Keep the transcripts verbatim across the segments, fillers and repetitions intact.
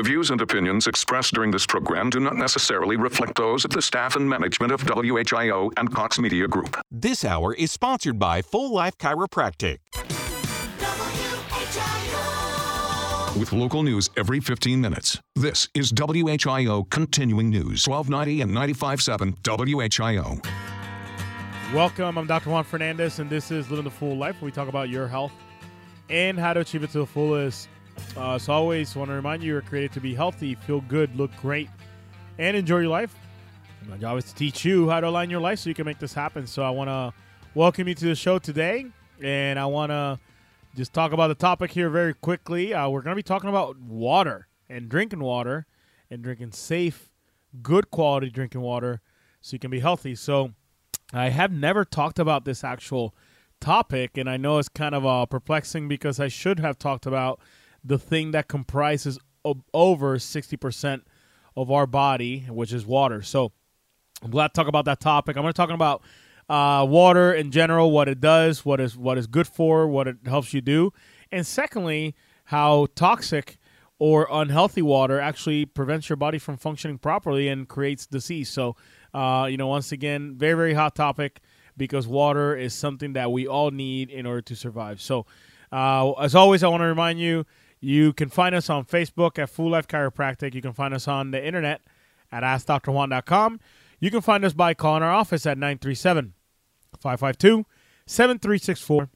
The views and opinions expressed during this program do not necessarily reflect those of the staff and management of W H I O and Cox Media Group. This hour is sponsored by Full Life Chiropractic. W H I O. With local news every fifteen minutes, this is W H I O Continuing News, twelve ninety and ninety-five point seven W H I O. Welcome, I'm Doctor Juan Fernandez, and this is Living the Full Life, where we talk about your health and how to achieve it to the fullest. Uh, as always, I want to remind you, you're created to be healthy, feel good, look great, and enjoy your life. My job is to teach you how to align your life so you can make this happen. So I want to welcome you to the show today, and I want to just talk about the topic here very quickly. Uh, we're going to be talking about water and drinking water and drinking safe, good quality drinking water so you can be healthy. So I have never talked about this actual topic, and I know it's kind of uh, perplexing because I should have talked about the thing that comprises ob- over sixty percent of our body, which is water. So I'm glad to talk about that topic. I'm going to talk about uh, water in general, what it does, what is what is good for, what it helps you do, and secondly, how toxic or unhealthy water actually prevents your body from functioning properly and creates disease. So Uh, you know, once again, very, very hot topic because water is something that we all need in order to survive. So uh, as always, I want to remind you, you can find us on Facebook at Full Life Chiropractic. You can find us on the internet at Ask Doctor Juan dot com. You can find us by calling our office at nine three seven, five five two, seven three six four.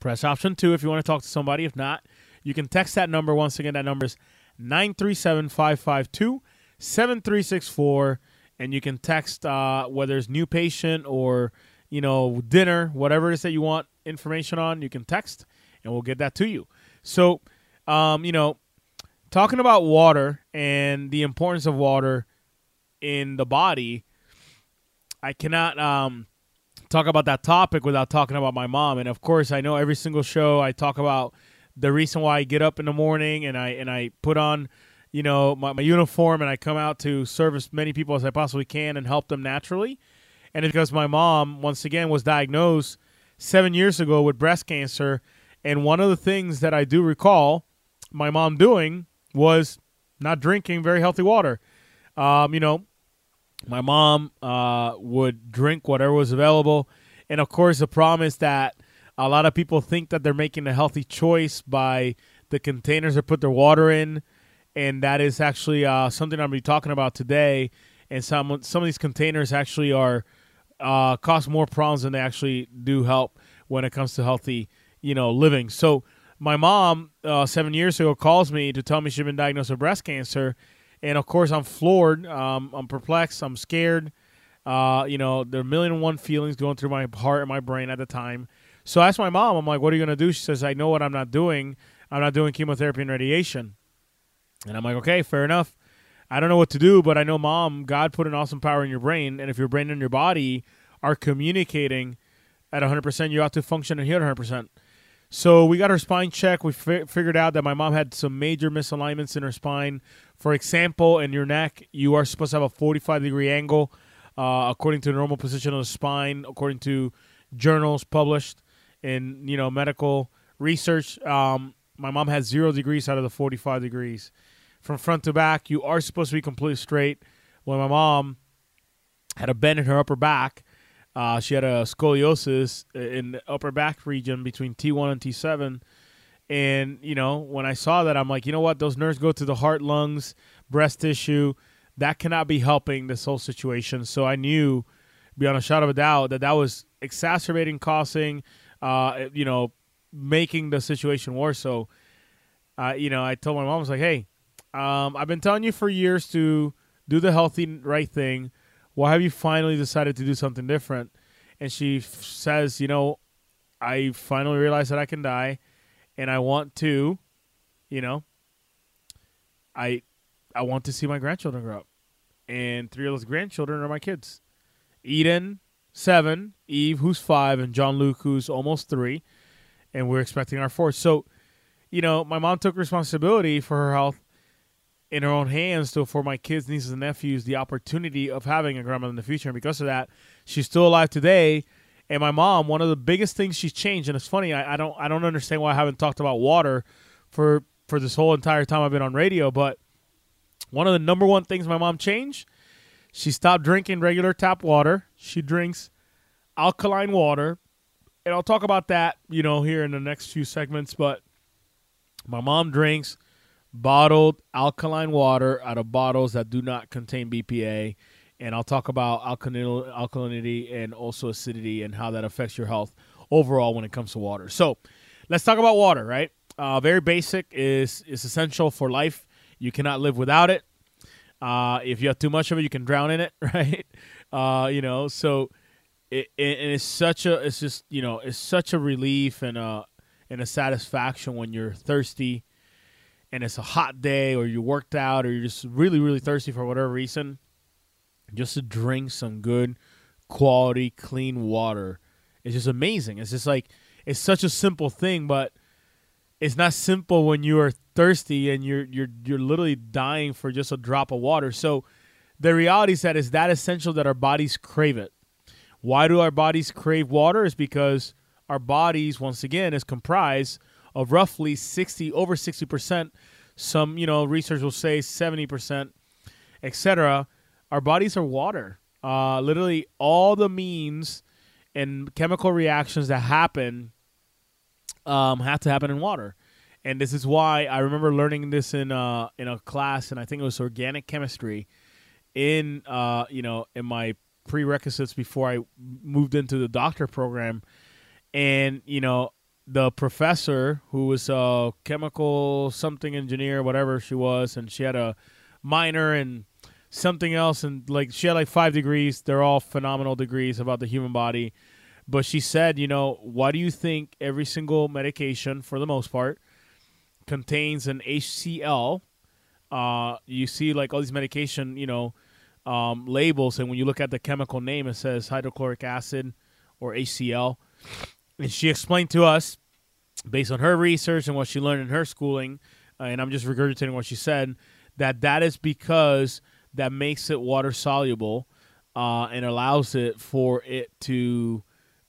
Press option two if you want to talk to somebody. If not, you can text that number. Once again, that number is nine three seven, five five two, seven three six four. And you can text uh, whether it's new patient or, you know, dinner, whatever it is that you want information on, you can text and we'll get that to you. So, um, you know, talking about water and the importance of water in the body, I cannot um, talk about that topic without talking about my mom. And, of course, I know every single show I talk about the reason why I get up in the morning and I and I put on – you know, my, my uniform, and I come out to serve as many people as I possibly can and help them naturally. And it's because my mom, once again, was diagnosed seven years ago with breast cancer. And one of the things that I do recall my mom doing was not drinking very healthy water. Um, you know, my mom uh, would drink whatever was available. And, of course, the problem is that a lot of people think that they're making a healthy choice by the containers they put their water in. And that is actually uh, something I'm going to be talking about today. And some some of these containers actually are uh, cause more problems than they actually do help when it comes to healthy, you know, living. So my mom uh, seven years ago calls me to tell me she'd been diagnosed with breast cancer, and of course I'm floored, um, I'm perplexed, I'm scared. Uh, you know, there are a million and one feelings going through my heart and my brain at the time. So I asked my mom, I'm like, "What are you going to do?" She says, "I know what I'm not doing. I'm not doing chemotherapy and radiation." And I'm like, okay, fair enough. I don't know what to do, but I know, Mom, God put an awesome power in your brain. And if your brain and your body are communicating at one hundred percent, you have to function and heal at one hundred percent. So we got her spine checked. We fi- figured out that my mom had some major misalignments in her spine. For example, in your neck, you are supposed to have a forty-five degree angle uh, according to the normal position of the spine, according to journals published in, you know, medical research. Um, my mom had zero degrees out of the forty-five degrees. From front to back, you are supposed to be completely straight. Well, my mom had a bend in her upper back. Uh, she had a scoliosis in the upper back region between T one and T seven. And, you know, when I saw that, I'm like, you know what? Those nerves go to the heart, lungs, breast tissue. That cannot be helping this whole situation. So I knew, beyond a shadow of a doubt, that that was exacerbating, causing, uh, you know, making the situation worse. So, uh, you know, I told my mom, I was like, hey, Um, I've been telling you for years to do the healthy, right thing. Why have you finally decided to do something different? And she f- says, you know, I finally realized that I can die, and I want to, you know, I I want to see my grandchildren grow up. And three of those grandchildren are my kids. Eden, seven, Eve, who's five, and John Luke, who's almost three, and we're expecting our fourth. So, you know, my mom took responsibility for her health in her own hands, so for my kids, nieces, and nephews, the opportunity of having a grandmother in the future. And because of that, she's still alive today. And my mom, one of the biggest things she's changed, and it's funny, I, I don't I don't understand why I haven't talked about water for, for this whole entire time I've been on radio, but One of the number one things my mom changed, she stopped drinking regular tap water. She drinks alkaline water. And I'll talk about that, you know, here in the next few segments. But my mom drinks bottled alkaline water out of bottles that do not contain B P A. And I'll talk about alkalinity and also acidity and how that affects your health overall when it comes to water. So let's talk about water, right? Uh, very basic, is is essential for life. You cannot live without it. Uh, if you have too much of it, you can drown in it, right? Uh, you know, so it, it, and it's such a, it's just, you know, it's such a relief and a, and a satisfaction when you're thirsty and it's a hot day or you worked out or you're just really, really thirsty for whatever reason. Just to drink some good quality, clean water. It's just amazing. It's just like, it's such a simple thing, but it's not simple when you are thirsty and you're you're you're literally dying for just a drop of water. So the reality is that it's that essential that our bodies crave it. Why do our bodies crave water? Is because our bodies, once again, is comprised of roughly sixty over sixty percent. Some, you know, research will say seventy percent, et cetera. Our bodies are water. Uh, literally all the means and chemical reactions that happen um, have to happen in water. And this is why I remember learning this in uh, in a class, and I think it was organic chemistry, in uh, you know, in my prerequisites before I moved into the doctor program. And you know, the professor, who was a chemical something engineer, whatever she was, and she had a minor in something else, and like she had like five degrees. They're all phenomenal degrees about the human body. But she said, you know, why do you think every single medication, for the most part, contains an H C L? Uh, you see like all these medication, you know, um, labels, and when you look at the chemical name, it says hydrochloric acid or H C L. And she explained to us, based on her research and what she learned in her schooling, uh, and I'm just regurgitating what she said, that that is because that makes it water soluble uh, and allows it for it to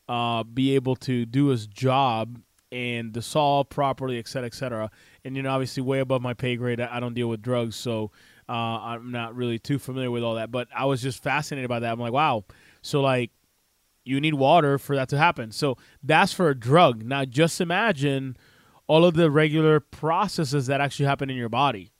uh, be able to do its job and dissolve properly, et cetera, et cetera. And, you know, obviously way above my pay grade, I don't deal with drugs, so uh, I'm not really too familiar with all that. But I was just fascinated by that. I'm like, wow. So, like, you need water for that to happen. So that's for a drug. Now, just imagine all of the regular processes that actually happen in your body,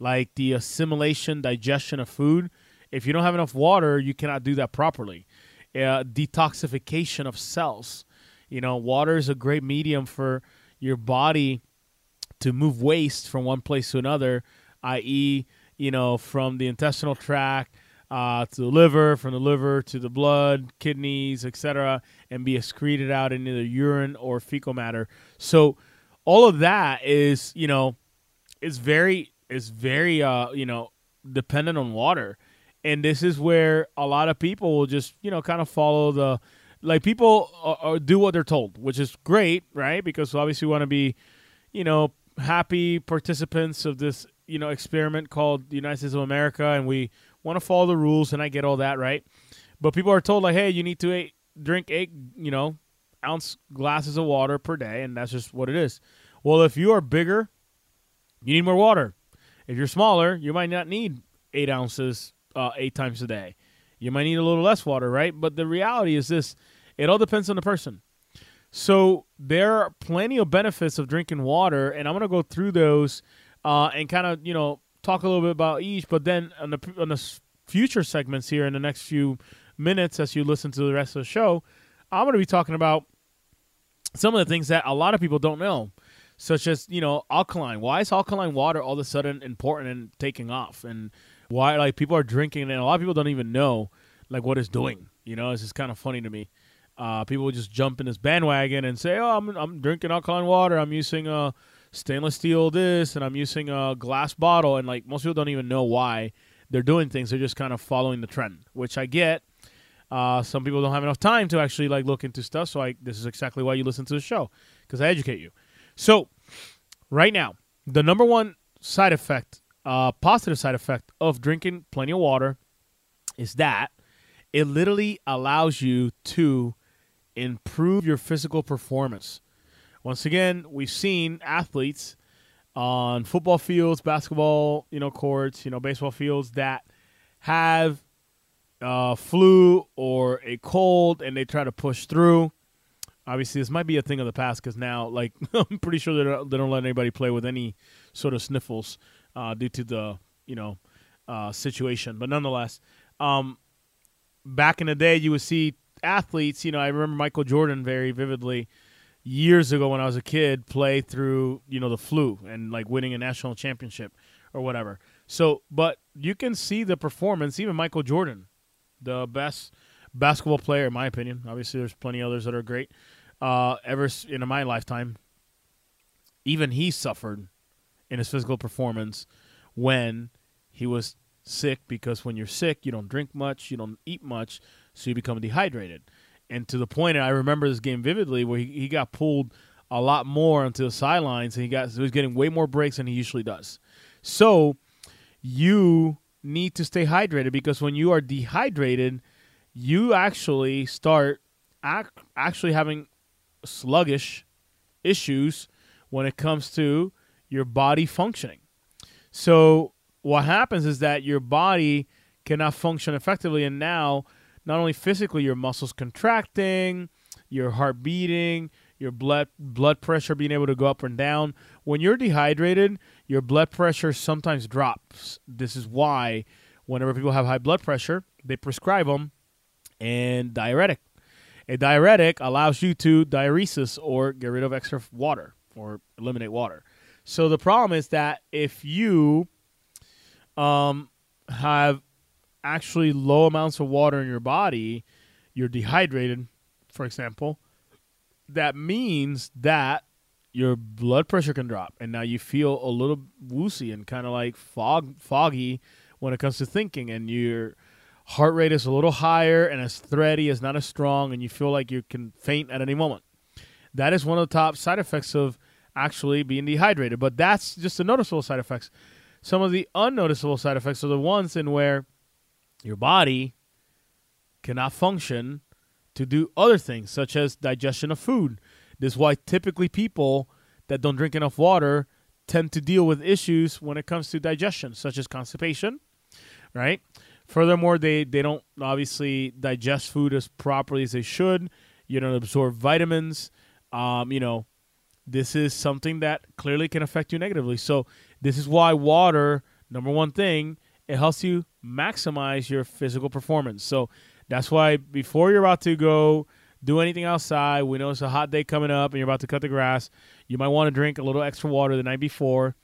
like the assimilation, digestion of food. If you don't have enough water, you cannot do that properly. Uh, detoxification of cells. You know, water is a great medium for your body to move waste from one place to another, that is, you know, from the intestinal tract uh, to the liver, from the liver to the blood, kidneys, et cetera, and be excreted out in either urine or fecal matter. So all of that is, you know, is very... It's very, uh, you know, dependent on water. And this is where a lot of people will just, you know, kind of follow the, like people uh, do what they're told, which is great, right? Because obviously we want to be, you know, happy participants of this, you know, experiment called the United States of America. And we want to follow the rules, and I get all that, right? But people are told, like, hey, you need to eight, drink eight, you know, ounce glasses of water per day. And that's just what it is. Well, if you are bigger, you need more water. If you're smaller, you might not need eight ounces uh, eight times a day. You might need a little less water, right? But the reality is this. It all depends on the person. So there are plenty of benefits of drinking water, and I'm going to go through those uh, and kind of, you know, talk a little bit about each. But then on the, on the future segments here in the next few minutes as you listen to the rest of the show, I'm going to be talking about some of the things that a lot of people don't know, such as, you know, alkaline. Why is alkaline water all of a sudden important and taking off? And why, like, people are drinking it, and a lot of people don't even know, like, what it's doing. You know, it's just kind of funny to me. Uh, people just jump in this bandwagon and say, oh, I'm, I'm drinking alkaline water. I'm using a stainless steel this, and I'm using a glass bottle. And, like, most people don't even know why they're doing things. They're just kind of following the trend, which I get. Uh, some people don't have enough time to actually, like, look into stuff. So, like, this is exactly why you listen to the show, because I educate you. So right now, the number one side effect, uh, positive side effect of drinking plenty of water is that it literally allows you to improve your physical performance. Once again, we've seen athletes on football fields, basketball, you know, courts, you know, baseball fields that have uh, flu or a cold, and they try to push through. Obviously, this might be a thing of the past because now, like, I'm pretty sure they don't, they don't let anybody play with any sort of sniffles uh, due to the, you know, uh, situation. But nonetheless, um, back in the day, you would see athletes. You know, I remember Michael Jordan very vividly. Years ago when I was a kid, play through, you know, the flu and, like, winning a national championship or whatever. So, but you can see the performance, even Michael Jordan, the best basketball player, in my opinion. Obviously, there's plenty of others that are great. Uh, ever in my lifetime, even he suffered in his physical performance when he was sick, because when you're sick, you don't drink much, you don't eat much, so you become dehydrated. And to the point, I remember this game vividly, where he, he got pulled a lot more into the sidelines, and he got so he was getting way more breaks than he usually does. So you need to stay hydrated, because when you are dehydrated, you actually start ac actually having sluggish issues when it comes to your body functioning. So what happens is that your body cannot function effectively, and now not only physically, your muscles contracting, your heart beating, your blood blood pressure being able to go up and down. When you're dehydrated, your blood pressure sometimes drops. This is why whenever people have high blood pressure, they prescribe them a diuretic. A diuretic allows you to diuresis, or get rid of extra water, or eliminate water. So the problem is that if you um, have actually low amounts of water in your body, you're dehydrated, for example, that means that your blood pressure can drop, and now you feel a little woozy and kind of like fog foggy when it comes to thinking, and your heart rate is a little higher and it's thready, it's not as strong, and you feel like you can faint at any moment. That is one of the top side effects of actually being dehydrated, but that's just the noticeable side effects. Some of the unnoticeable side effects are the ones in where your body cannot function to do other things, such as digestion of food. This is why typically people that don't drink enough water tend to deal with issues when it comes to digestion, such as constipation, right? Furthermore, they, they don't obviously digest food as properly as they should. You don't absorb vitamins. Um, you know, this is something that clearly can affect you negatively. So this is why water, number one thing, it helps you maximize your physical performance. So that's why before you're about to go do anything outside, we know it's a hot day coming up and you're about to cut the grass, you might want to drink a little extra water the night before,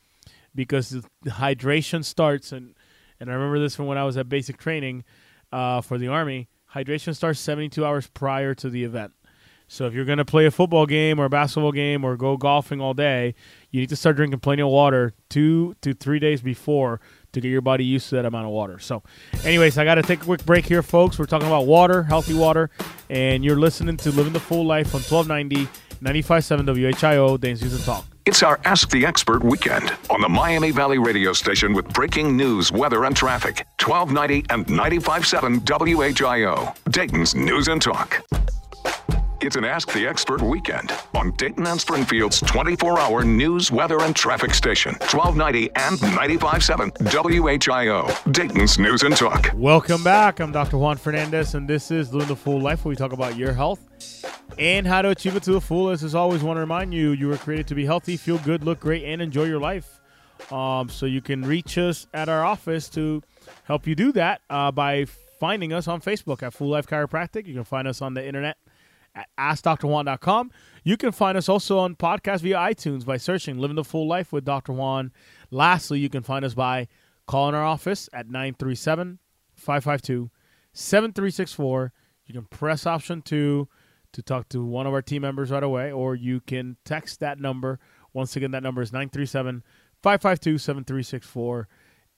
because the hydration starts. And, and I remember this from when I was at basic training uh, for the Army. Hydration starts seventy-two hours prior to the event. So if you're going to play a football game or a basketball game or go golfing all day, you need to start drinking plenty of water two to three days before, to get your body used to that amount of water. So anyways, I got to take a quick break here, folks. We're talking about water, healthy water, and you're listening to Living the Full Life on twelve ninety, ninety-five point seven W H I O, Dane's News and Talk. It's our Ask the Expert weekend on the Miami Valley radio station with breaking news, weather, and traffic. twelve ninety and ninety-five point seven W H I O, Dayton's News and Talk. It's an Ask the Expert weekend on Dayton and Springfield's twenty-four hour news, weather, and traffic station, twelve ninety and ninety-five point seven W H I O, Dayton's News and Talk. Welcome back. I'm Doctor Juan Fernandez, and this is Living the Full Life, where we talk about your health and how to achieve it to the fullest. As always, I want to remind you, you were created to be healthy, feel good, look great, and enjoy your life. Um, so you can reach us at our office to help you do that uh, by finding us on Facebook at Full Life Chiropractic. You can find us on the internet at Ask Dr Juan dot com. You can find us also on podcast via iTunes by searching Living the Full Life with Doctor Juan. Lastly, you can find us by calling our office at nine three seven, five five two, seven three six four. You can press option two to talk to one of our team members right away, or you can text that number. Once again, that number is nine three seven, five five two, seven three six four,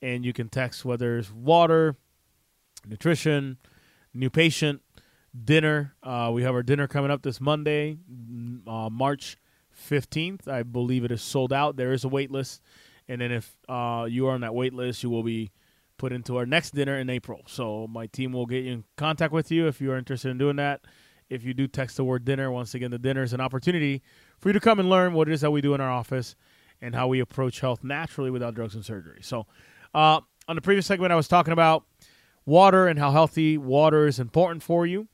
and you can text whether it's water, nutrition, new patient, dinner. Uh, we have our dinner coming up this Monday, uh, March fifteenth. I believe it is sold out. There is a wait list. And then if uh, you are on that wait list, you will be put into our next dinner in April. So my team will get you in contact with you if you are interested in doing that. If you do text the word dinner, once again, the dinner is an opportunity for you to come and learn what it is that we do in our office and how we approach health naturally without drugs and surgery. So uh, on the previous segment, I was talking about water and how healthy water is important for you.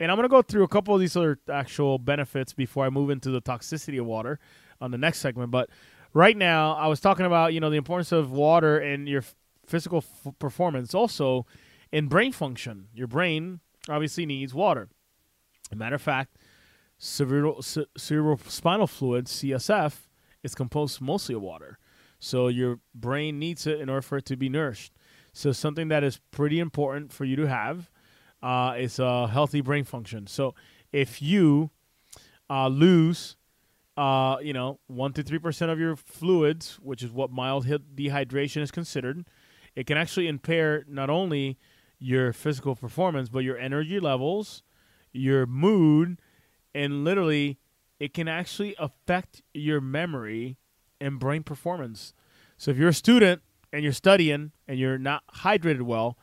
And I'm going to go through a couple of these other actual benefits before I move into the toxicity of water on the next segment. But right now, I was talking about, you know, the importance of water and your physical f- performance. Also, in brain function, your brain obviously needs water. As a matter of fact, cerebral, c- cerebrospinal fluid, C S F, is composed mostly of water. So your brain needs it in order for it to be nourished. So something that is pretty important for you to have uh, is a healthy brain function. So if you uh, lose, uh, you know, one to three percent of your fluids, which is what mild dehydration is considered, it can actually impair not only your physical performance, but your energy levels, your mood, and literally it can actually affect your memory and brain performance. So if you're a student and you're studying and you're not hydrated well,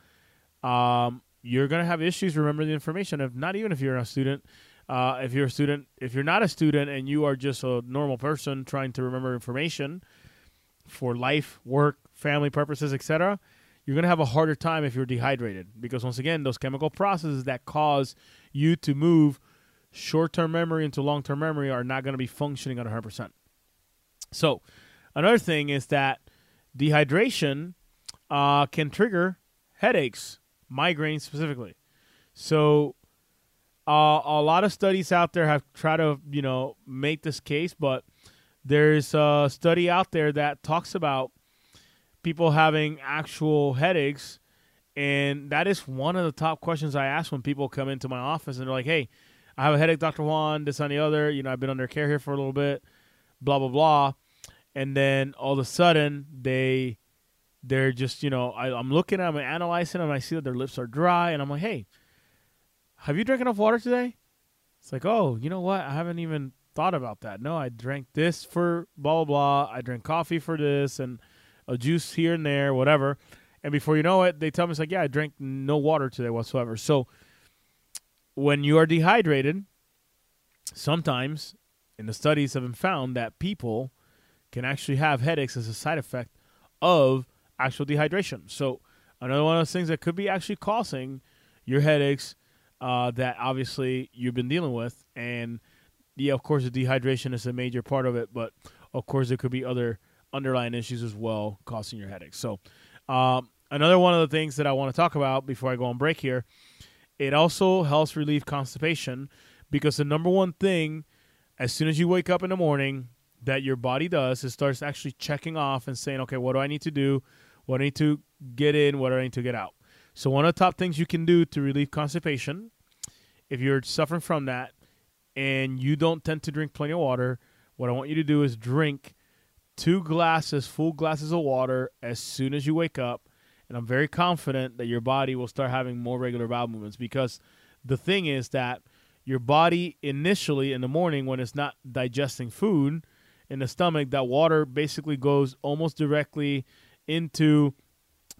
um, you're going to have issues remembering the information. If not even if you're a student, uh, if you're a student, if you're not a student and you are just a normal person trying to remember information for life, work, family purposes, et cetera, you're going to have a harder time if you're dehydrated because, once again, those chemical processes that cause you to move short-term memory into long-term memory are not going to be functioning at one hundred percent. So another thing is that dehydration uh, can trigger headaches, migraines specifically. So uh, a lot of studies out there have tried to, you know, make this case, but there's a study out there that talks about people having actual headaches, and that is one of the top questions I ask when people come into my office and they're like, hey, I have a headache, Doctor Juan, this and the other. You know, I've been under care here for a little bit, blah, blah, blah. And then all of a sudden, they, they're just, you know, I, I'm looking at them, I'm analyzing them, and I see that their lips are dry, and I'm like, hey, have you drank enough water today? It's like, oh, you know what? I haven't even thought about that. No, I drank this for blah, blah, blah. I drank coffee for this, and a juice here and there, whatever. And before you know it, they tell me, it's like, yeah, I drank no water today whatsoever. So when you are dehydrated, sometimes, and the studies have been found that people can actually have headaches as a side effect of actual dehydration. So another one of those things that could be actually causing your headaches uh, that obviously you've been dealing with. And yeah, of course, the dehydration is a major part of it, but of course there could be other underlying issues as well causing your headaches. So um, another one of the things that I want to talk about before I go on break here, it also helps relieve constipation because the number one thing as soon as you wake up in the morning that your body does, it starts actually checking off and saying, okay, what do I need to do? What do I need to get in? What do I need to get out? So one of the top things you can do to relieve constipation, if you're suffering from that and you don't tend to drink plenty of water, what I want you to do is drink two glasses, full glasses of water as soon as you wake up. And I'm very confident that your body will start having more regular bowel movements because the thing is that your body initially in the morning when it's not digesting food in the stomach, that water basically goes almost directly into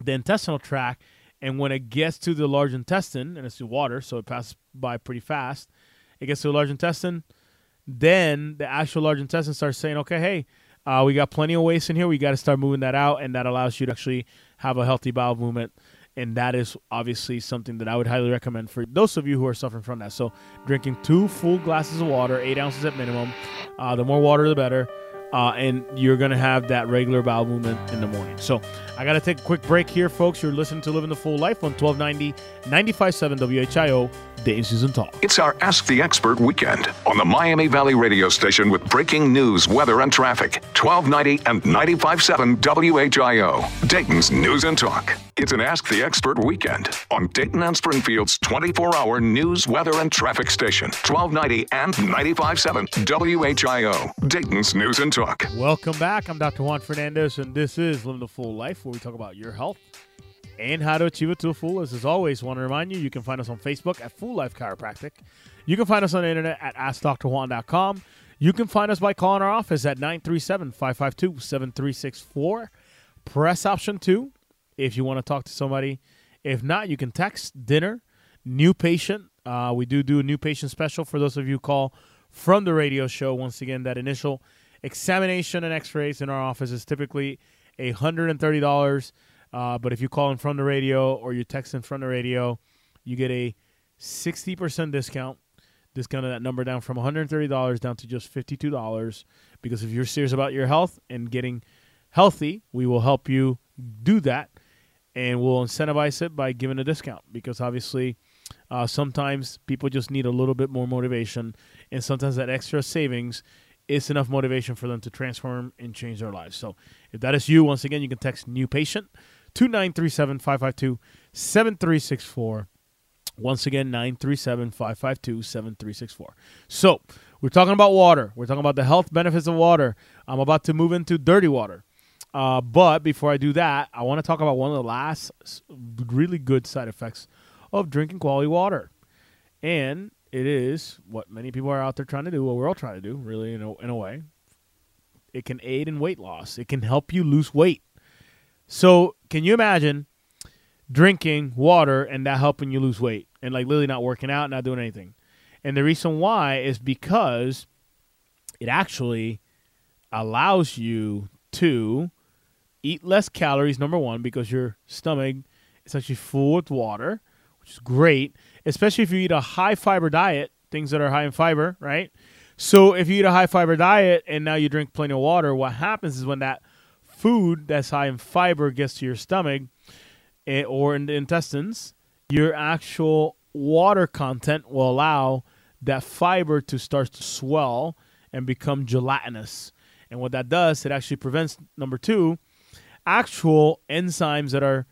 the intestinal tract. And when it gets to the large intestine, and it's the water, so it passes by pretty fast, it gets to the large intestine. Then the actual large intestine starts saying, okay, hey, Uh, we got plenty of waste in here. We got to start moving that out, and that allows you to actually have a healthy bowel movement, and that is obviously something that I would highly recommend for those of you who are suffering from that. So drinking two full glasses of water, eight ounces at minimum. Uh, the more water, the better, uh, and you're going to have that regular bowel movement in the morning. So I got to take a quick break here, folks. You're listening to Living the Full Life on twelve ninety, ninety-five point seven W H I O. Talk. It's our Ask the Expert weekend on the Miami Valley radio station with breaking news, weather, and traffic. twelve ninety and ninety-five point seven W H I O, Dayton's News and Talk. It's an Ask the Expert weekend on Dayton and Springfield's twenty-four hour news, weather, and traffic station. twelve ninety and ninety-five point seven W H I O, Dayton's News and Talk. Welcome back. I'm Doctor Juan Fernandez, and this is Living the Full Life, where we talk about your health and how to achieve it to the fullest. As always, I want to remind you, you can find us on Facebook at Full Life Chiropractic. You can find us on the internet at Ask Doctor Juan dot com. You can find us by calling our office at nine three seven, five five two, seven three six four. Press option two if you want to talk to somebody. If not, you can text dinner, new patient. Uh, we do do a new patient special for those of you who call from the radio show. Once again, that initial Examination and x-rays in our office is typically one hundred thirty dollars, uh, but if you call in front of the radio or you text in front of the radio, you get a sixty percent discount. Discounted that number down from one hundred thirty dollars down to just fifty-two dollars, because if you're serious about your health and getting healthy, we will help you do that, and we'll incentivize it by giving a discount, because obviously uh, sometimes people just need a little bit more motivation, and sometimes that extra savings is enough motivation for them to transform and change their lives. So if that is you, once again, you can text new patient to nine three seven, five five two, seven three six four. Once again, nine three seven, five five two, seven three six four. So we're talking about water. We're talking about the health benefits of water. I'm about to move into dirty water. Uh, but before I do that, I want to talk about one of the last really good side effects of drinking quality water. And it is what many people are out there trying to do, what we're all trying to do, really, in a, in a way. It can aid in weight loss. It can help you lose weight. So can you imagine drinking water and that helping you lose weight and like literally not working out, not doing anything? And the reason why is because it actually allows you to eat less calories, number one, because your stomach is actually full with water, which is great, especially if you eat a high-fiber diet, things that are high in fiber, right? So if you eat a high-fiber diet and now you drink plenty of water, what happens is when that food that's high in fiber gets to your stomach, or in the intestines, your actual water content will allow that fiber to start to swell and become gelatinous. And what that does, it actually prevents, number two, actual enzymes that are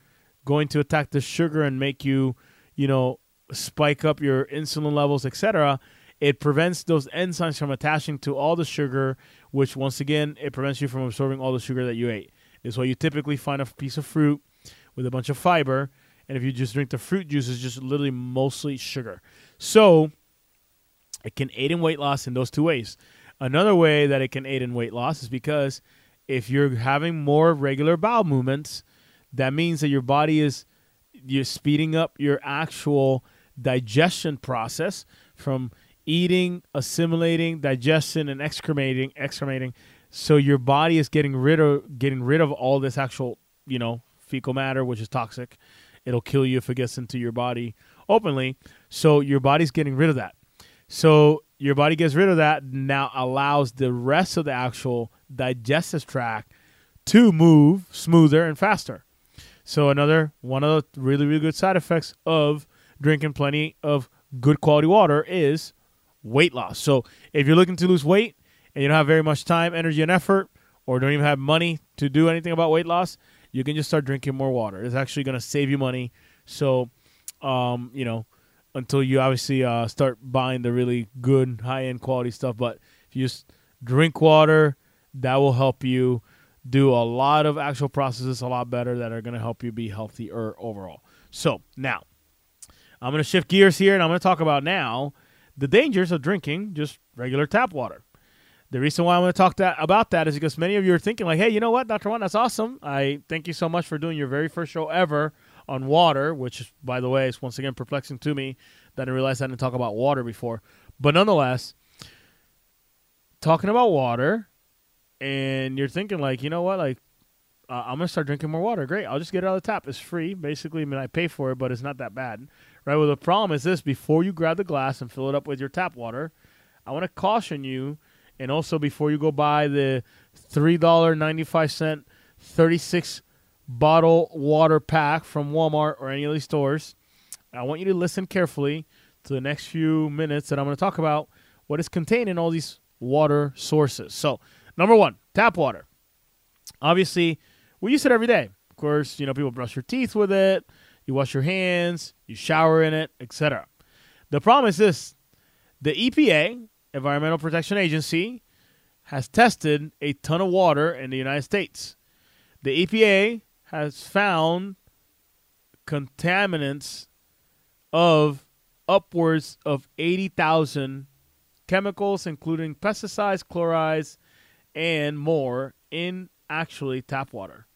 going to attack the sugar and make you, you know, spike up your insulin levels, et cetera. It prevents those enzymes from attaching to all the sugar, which, once again, it prevents you from absorbing all the sugar that you ate. That's why you typically find a piece of fruit with a bunch of fiber, and if you just drink the fruit juice, it's just literally mostly sugar. So it can aid in weight loss in those two ways. Another way that it can aid in weight loss is because if you're having more regular bowel movements, that means that your body is you're speeding up your actual digestion process from eating, assimilating, digestion, and excremating, excremating. So your body is getting rid of getting rid of all this actual, you know, fecal matter, which is toxic. It'll kill you if it gets into your body openly. So your body's getting rid of that. So your body gets rid of that, now allows the rest of the actual digestive tract to move smoother and faster. So another one of the really, really good side effects of drinking plenty of good quality water is weight loss. So if you're looking to lose weight and you don't have very much time, energy, and effort, or don't even have money to do anything about weight loss, you can just start drinking more water. It's actually going to save you money. So, um, you know, until you obviously uh, start buying the really good high-end quality stuff. But if you just drink water, that will help you do a lot of actual processes a lot better that are going to help you be healthier overall. So now I'm going to shift gears here, and I'm going to talk about now the dangers of drinking just regular tap water. The reason why I'm going to talk that, about that is because many of you are thinking like, hey, you know what, Doctor Juan, that's awesome. I thank you so much for doing your very first show ever on water, which, by the way, is once again perplexing to me that I realized I didn't talk about water before. But nonetheless, talking about water, and you're thinking like, you know what, like uh, I'm going to start drinking more water. Great, I'll just get it out of the tap. It's free. Basically, I mean, I pay for it, but it's not that bad. Right? Well, the problem is this. Before you grab the glass and fill it up with your tap water, I want to caution you. And also, before you go buy the three ninety-five, thirty-six bottle water pack from Walmart or any of these stores, I want you to listen carefully to the next few minutes that I'm going to talk about what is contained in all these water sources. So, number one, tap water. Obviously, we use it every day. Of course, you know, people brush your teeth with it, you wash your hands, you shower in it, et cetera. The problem is this. The E P A, Environmental Protection Agency, has tested a ton of water in the United States. The E P A has found contaminants of upwards of eighty thousand chemicals, including pesticides, chlorides, and more in actually tap water.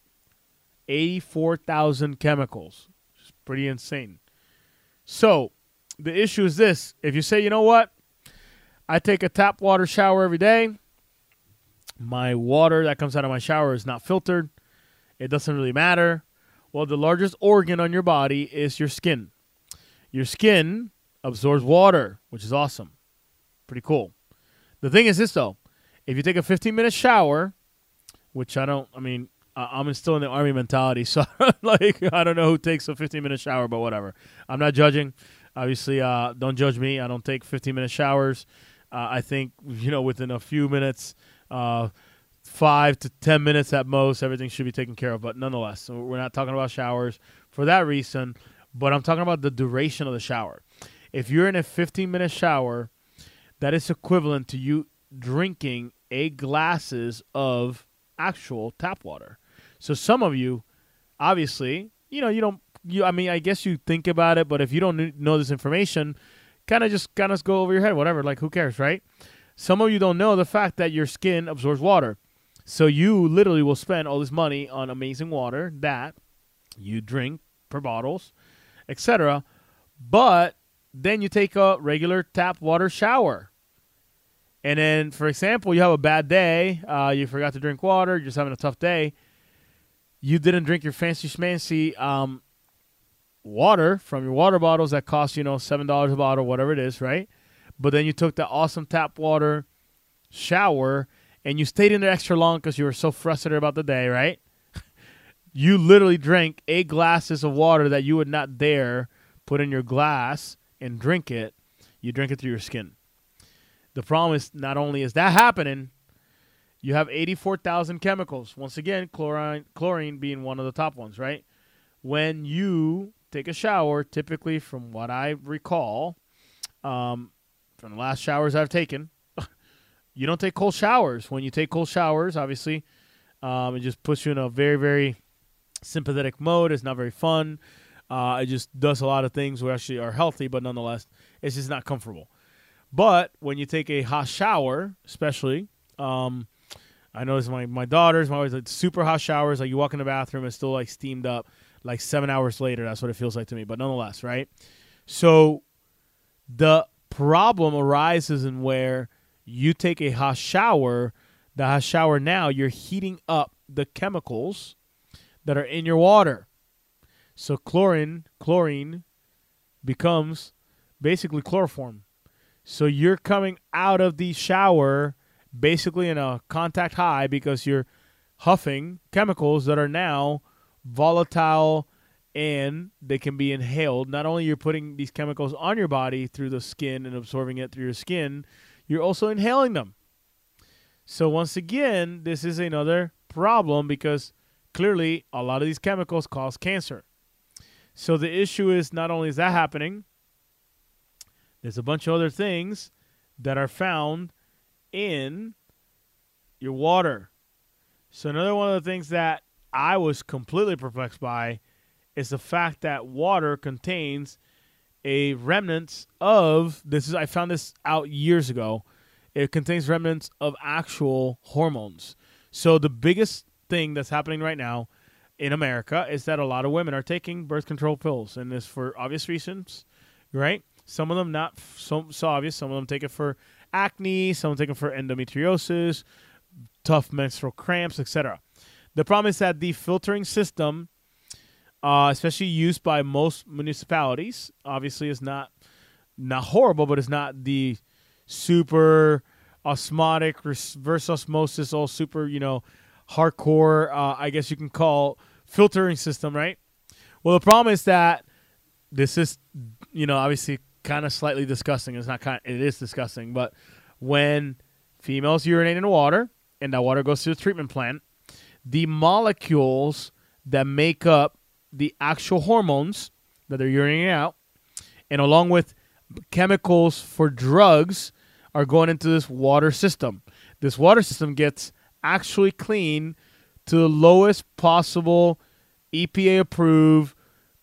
eighty-four thousand chemicals. It's pretty insane. So the issue is this. If you say, you know what? I take a tap water shower every day. My water that comes out of my shower is not filtered. It doesn't really matter. Well, the largest organ on your body is your skin. Your skin absorbs water, which is awesome. Pretty cool. The thing is this, though. If you take a fifteen-minute shower, which I don't, I mean, I'm still in the Army mentality, so like I don't know who takes a fifteen-minute shower, but whatever. I'm not judging. Obviously, uh, don't judge me. I don't take fifteen-minute showers. Uh, I think, you know, within a few minutes, uh, five to ten minutes at most, everything should be taken care of. But nonetheless, so we're not talking about showers for that reason, but I'm talking about the duration of the shower. If you're in a fifteen-minute shower, that is equivalent to you drinking eight glasses of actual tap water. So some of you, obviously, you know, you don't, you, I mean, I guess you think about it, but if you don't know this information, kind of just kind of go over your head, whatever, like who cares, right? Some of you don't know the fact that your skin absorbs water. So you literally will spend all this money on amazing water that you drink per bottles, et cetera. But then you take a regular tap water shower. And then, for example, you have a bad day. Uh, you forgot to drink water. You're just having a tough day. You didn't drink your fancy schmancy um, water from your water bottles that cost, you know, seven dollars a bottle, whatever it is, right? But then you took that awesome tap water shower, and you stayed in there extra long because you were so frustrated about the day, right? You literally drank eight glasses of water that you would not dare put in your glass and drink it. You drink it through your skin. The problem is not only is that happening, you have eighty-four thousand chemicals. Once again, chlorine, chlorine being one of the top ones, right? When you take a shower, typically from what I recall, um, from the last showers I've taken, you don't take cold showers. When you take cold showers, obviously, um, it just puts you in a very, very sympathetic mode. It's not very fun. Uh, it just does a lot of things which actually are healthy, but nonetheless, it's just not comfortable. But when you take a hot shower, especially, um, I notice my, my daughters, my always like super hot showers. Like you walk in the bathroom, it's still like steamed up like seven hours later. That's what it feels like to me. But nonetheless, right? So the problem arises in where you take a hot shower, the hot shower now, you're heating up the chemicals that are in your water. So chlorine, chlorine becomes basically chloroform. So you're coming out of the shower basically in a contact high because you're huffing chemicals that are now volatile and they can be inhaled. Not only you're putting these chemicals on your body through the skin and absorbing it through your skin, you're also inhaling them. So once again, this is another problem because clearly a lot of these chemicals cause cancer. So the issue is not only is that happening, there's a bunch of other things that are found in your water. So another one of the things that I was completely perplexed by is the fact that water contains a remnants of, this is I found this out years ago, it contains remnants of actual hormones. So the biggest thing that's happening right now in America is that a lot of women are taking birth control pills, and this for obvious reasons, right? Some of them not so, so obvious. Some of them take it for acne. Some take it for endometriosis, tough menstrual cramps, et cetera. The problem is that the filtering system, uh, especially used by most municipalities, obviously is not not horrible, but it's not the super osmotic, reverse osmosis, all super, you know, hardcore, uh, I guess you can call filtering system, right? Well, the problem is that this is, you know, obviously kind of slightly disgusting. It's not kind of, it is disgusting, but when females urinate in water and that water goes to the treatment plant, the molecules that make up the actual hormones that they're urinating out, and along with chemicals for drugs, are going into this water system. This water system gets actually clean to the lowest possible E P A-approved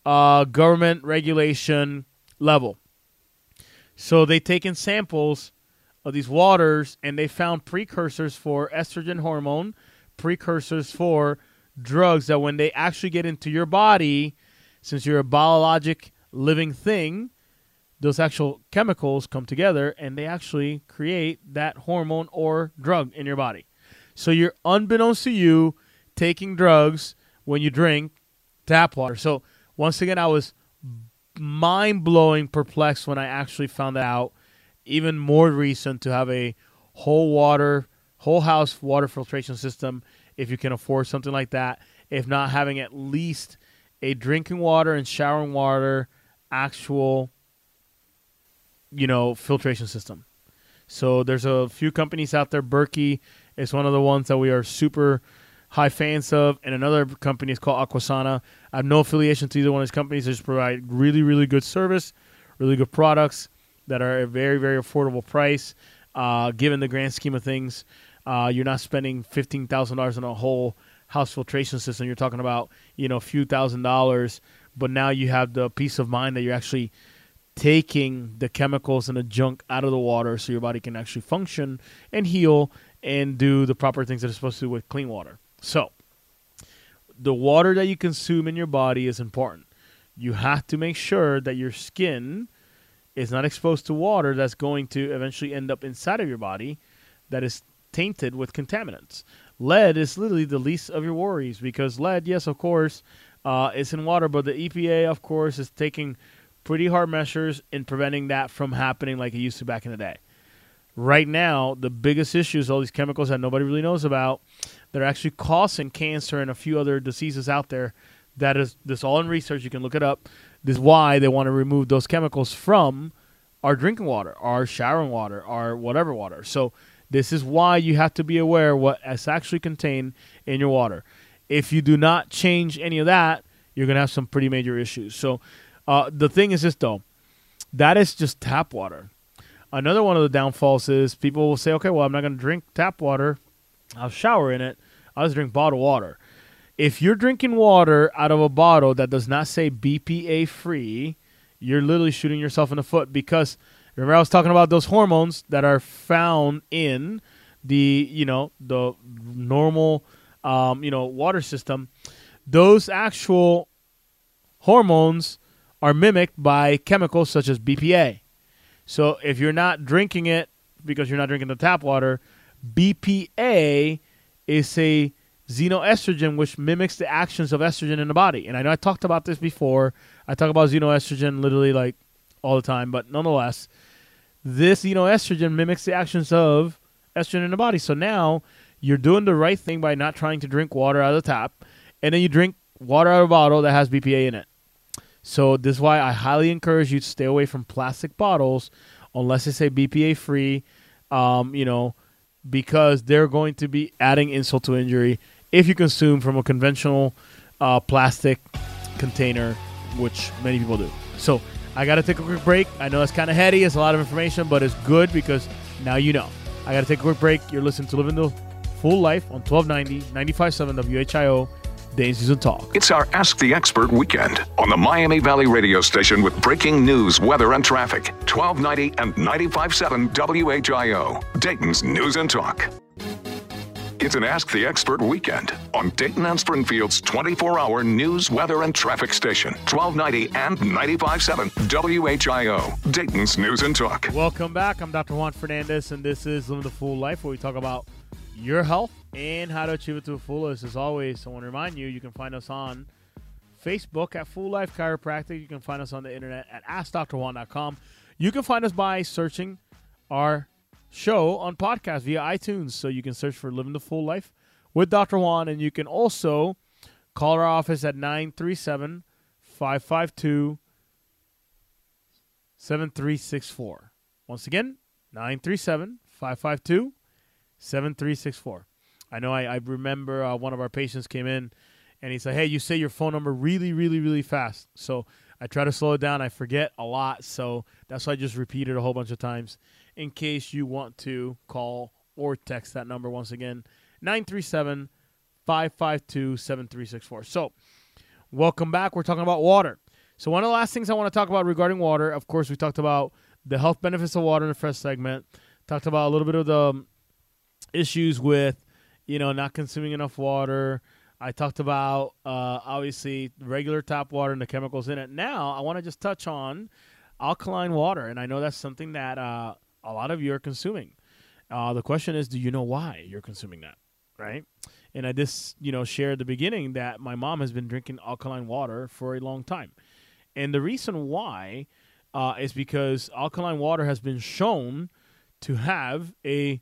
uh, government regulation level. So they taken samples of these waters and they found precursors for estrogen hormone, precursors for drugs that when they actually get into your body, since you're a biologic living thing, those actual chemicals come together and they actually create that hormone or drug in your body. So you're, unbeknownst to you, taking drugs when you drink tap water. So once again, I was mind-blowing perplexed when I actually found that out. Even more reason to have a whole water, whole house water filtration system if you can afford something like that. If not, having at least a drinking water and showering water actual, you know, filtration system. So there's a few companies out there. Berkey is one of the ones that we are super high fans of, and another company is called Aquasana. I have no affiliation to either one of these companies. They just provide really, really good service, really good products that are a very, very affordable price. Uh, given the grand scheme of things, uh, you're not spending fifteen thousand dollars on a whole house filtration system. You're talking about, you know, a few thousand dollars, but now you have the peace of mind that you're actually taking the chemicals and the junk out of the water so your body can actually function and heal and do the proper things that it's supposed to do with clean water. So the water that you consume in your body is important. You have to make sure that your skin is not exposed to water that's going to eventually end up inside of your body that is tainted with contaminants. Lead is literally the least of your worries because lead, yes, of course, uh, is in water, but the E P A, of course, is taking pretty hard measures in preventing that from happening like it used to back in the day. Right now, the biggest issue is all these chemicals that nobody really knows about that are actually causing cancer and a few other diseases out there. That is this all in research. You can look it up. This is why they want to remove those chemicals from our drinking water, our showering water, our whatever water. So this is why you have to be aware what is actually contained in your water. If you do not change any of that, you're going to have some pretty major issues. So uh, the thing is this, though. That is just tap water. Another one of the downfalls is people will say, okay, well, I'm not going to drink tap water. I'll shower in it. I'll just drink bottled water. If you're drinking water out of a bottle that does not say B P A-free, you're literally shooting yourself in the foot because, remember I was talking about those hormones that are found in the, you know, the normal, um, you know, water system. Those actual hormones are mimicked by chemicals such as B P A. So if you're not drinking it because you're not drinking the tap water, B P A is a xenoestrogen, which mimics the actions of estrogen in the body. And I know I talked about this before. I talk about xenoestrogen literally like all the time, but nonetheless, this xenoestrogen mimics the actions of estrogen in the body. So now you're doing the right thing by not trying to drink water out of the tap, and then you drink water out of a bottle that has B P A in it. So this is why I highly encourage you to stay away from plastic bottles unless they say B P A-free, um, you know, because they're going to be adding insult to injury if you consume from a conventional uh, plastic container, which many people do. So I got to take a quick break. I know it's kind of heady. It's a lot of information, but it's good because now you know. I got to take a quick break. You're listening to Living the Full Life on twelve ninety, ninety-five point seven W H I O, Daily Season Talk. It's our Ask the Expert weekend on the Miami Valley radio station with breaking news, weather, and traffic. twelve ninety and ninety-five point seven W H I O, Dayton's News and Talk. It's an Ask the Expert weekend on Dayton and Springfield's twenty-four hour news, weather, and traffic station, twelve ninety and ninety-five point seven W H I O, Dayton's News and Talk. Welcome back. I'm Doctor Juan Fernandez, and this is Living the Full Life, where we talk about your health and how to achieve it to the fullest. As always, I want to remind you, you can find us on Facebook at Full Life Chiropractic. You can find us on the internet at Ask Doctor Juan dot com. You can find us by searching our show on podcast via iTunes. So you can search for Living the Full Life with Doctor Juan, and you can also call our office at nine three seven, five five two, seven three six four. Once again, nine three seven, five five two, seven three six four. I know I, I remember uh, one of our patients came in and he said, hey, you say your phone number really, really, really fast. So I try to slow it down. I forget a lot. So that's why I just repeat it a whole bunch of times in case you want to call or text that number. Once again, nine three seven, five five two, seven three six four. So welcome back. We're talking about water. So one of the last things I want to talk about regarding water, of course, we talked about the health benefits of water in the first segment, talked about a little bit of the um, issues with, you know, not consuming enough water. I talked about, uh, obviously, regular tap water and the chemicals in it. Now, I want to just touch on alkaline water, and I know that's something that uh, a lot of you are consuming. Uh, the question is, do you know why you're consuming that? Right. And I just, you know, shared at the beginning that my mom has been drinking alkaline water for a long time. And the reason why uh, is because alkaline water has been shown to have a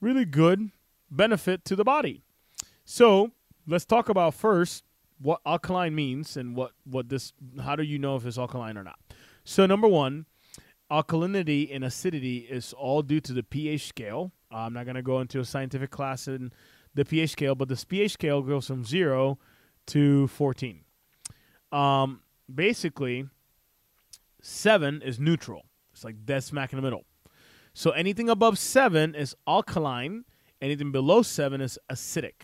really good benefit to the body. So let's talk about first what alkaline means and what, what this, how do you know if it's alkaline or not? So number one, alkalinity and acidity is all due to the pH scale. Uh, I'm not going to go into a scientific class in the pH scale, but this pH scale goes from zero to fourteen. Um, basically, seven is neutral. It's like dead smack in the middle. So anything above seven is alkaline. Anything below seven is acidic.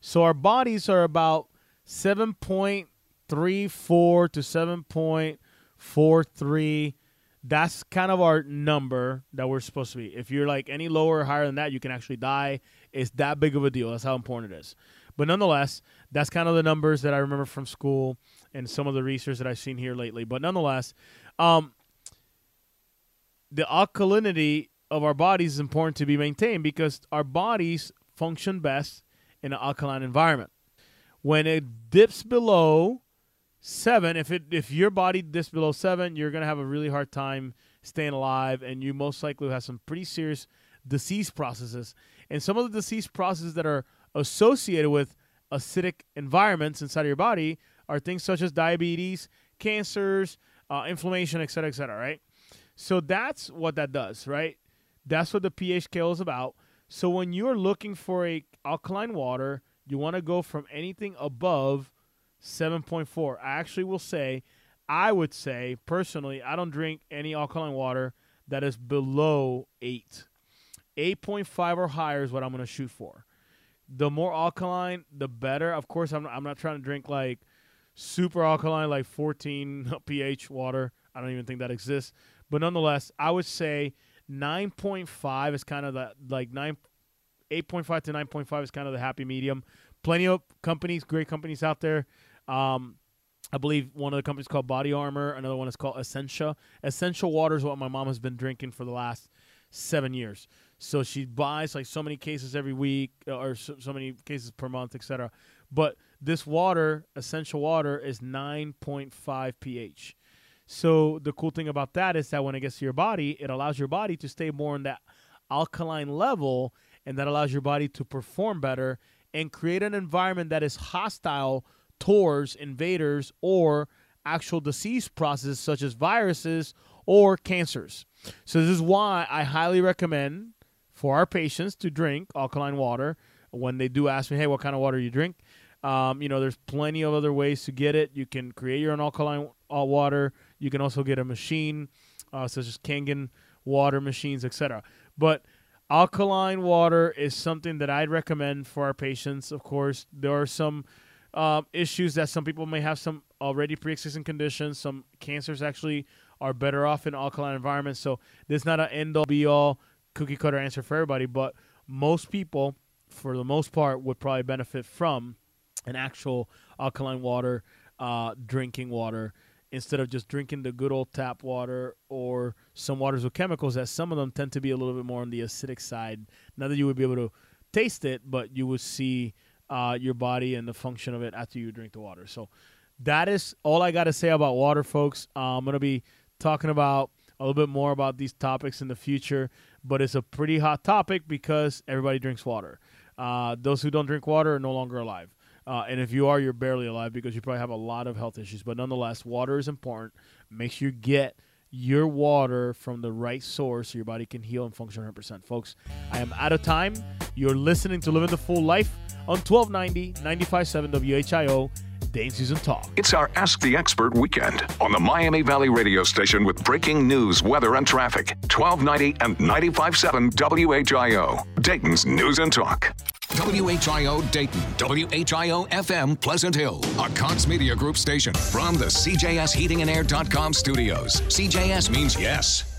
So our bodies are about seven point three four to seven point four three. That's kind of our number that we're supposed to be. If you're like any lower or higher than that, you can actually die. It's that big of a deal. That's how important it is. But nonetheless, that's kind of the numbers that I remember from school and some of the research that I've seen here lately. But nonetheless, um, the alkalinity of our bodies is important to be maintained because our bodies function best in an alkaline environment. When it dips below seven, if it if your body dips below seven, you're going to have a really hard time staying alive, and you most likely have some pretty serious disease processes. And some of the disease processes that are associated with acidic environments inside of your body are things such as diabetes, cancers, uh, inflammation, et cetera, et cetera, right? So that's what that does, right? That's what the pH scale is about. So when you're looking for a alkaline water, you want to go from anything above seven point four. I actually will say, I would say, personally, I don't drink any alkaline water that is below eight. eight point five or higher is what I'm going to shoot for. The more alkaline, the better. Of course, I'm not, I'm not trying to drink like super alkaline, like fourteen pH water. I don't even think that exists. But nonetheless, I would say nine point five is kind of the, like nine, eight point five to nine point five is kind of the happy medium. Plenty of companies, great companies out there. Um, I believe one of the companies called Body Armor. Another one is called Essentia. Essential water is what my mom has been drinking for the last seven years. So she buys like so many cases every week or so, so many cases per month, et cetera. But this water, essential water, is nine point five pH. So the cool thing about that is that when it gets to your body, it allows your body to stay more in that alkaline level, and that allows your body to perform better and create an environment that is hostile towards invaders or actual disease processes such as viruses or cancers. So this is why I highly recommend for our patients to drink alkaline water. When they do ask me, hey, what kind of water you drink? Um, you know, there's plenty of other ways to get it. You can create your own alkaline uh, water. You can also get a machine, uh, such as Kangen water machines, et cetera. But alkaline water is something that I'd recommend for our patients. Of course, there are some uh, issues that some people may have, some already pre-existing conditions. Some cancers actually are better off in alkaline environments. So there's not an end-all, be-all, cookie-cutter answer for everybody, but most people, for the most part, would probably benefit from an actual alkaline water, uh, drinking water, instead of just drinking the good old tap water or some waters with chemicals that some of them tend to be a little bit more on the acidic side. Not that you would be able to taste it, but you would see uh, your body and the function of it after you drink the water. So that is all I got to say about water, folks. Uh, I'm going to be talking about a little bit more about these topics in the future, but it's a pretty hot topic because everybody drinks water. Uh, those who don't drink water are no longer alive. Uh, and if you are, you're barely alive because you probably have a lot of health issues. But nonetheless, water is important. Make sure you get your water from the right source so your body can heal and function one hundred percent. Folks, I am out of time. You're listening to Living the Full Life on twelve ninety, ninety-five point seven W H I O. Dave's News and Talk. It's our Ask the Expert weekend on the Miami Valley radio station with breaking news, weather, and traffic. twelve ninety and ninety-five point seven W H I O. Dayton's News and Talk. W H I O Dayton, W H I O F M Pleasant Hill, a Cox Media Group station from the C J S Heating and Air dot com studios. C J S means yes.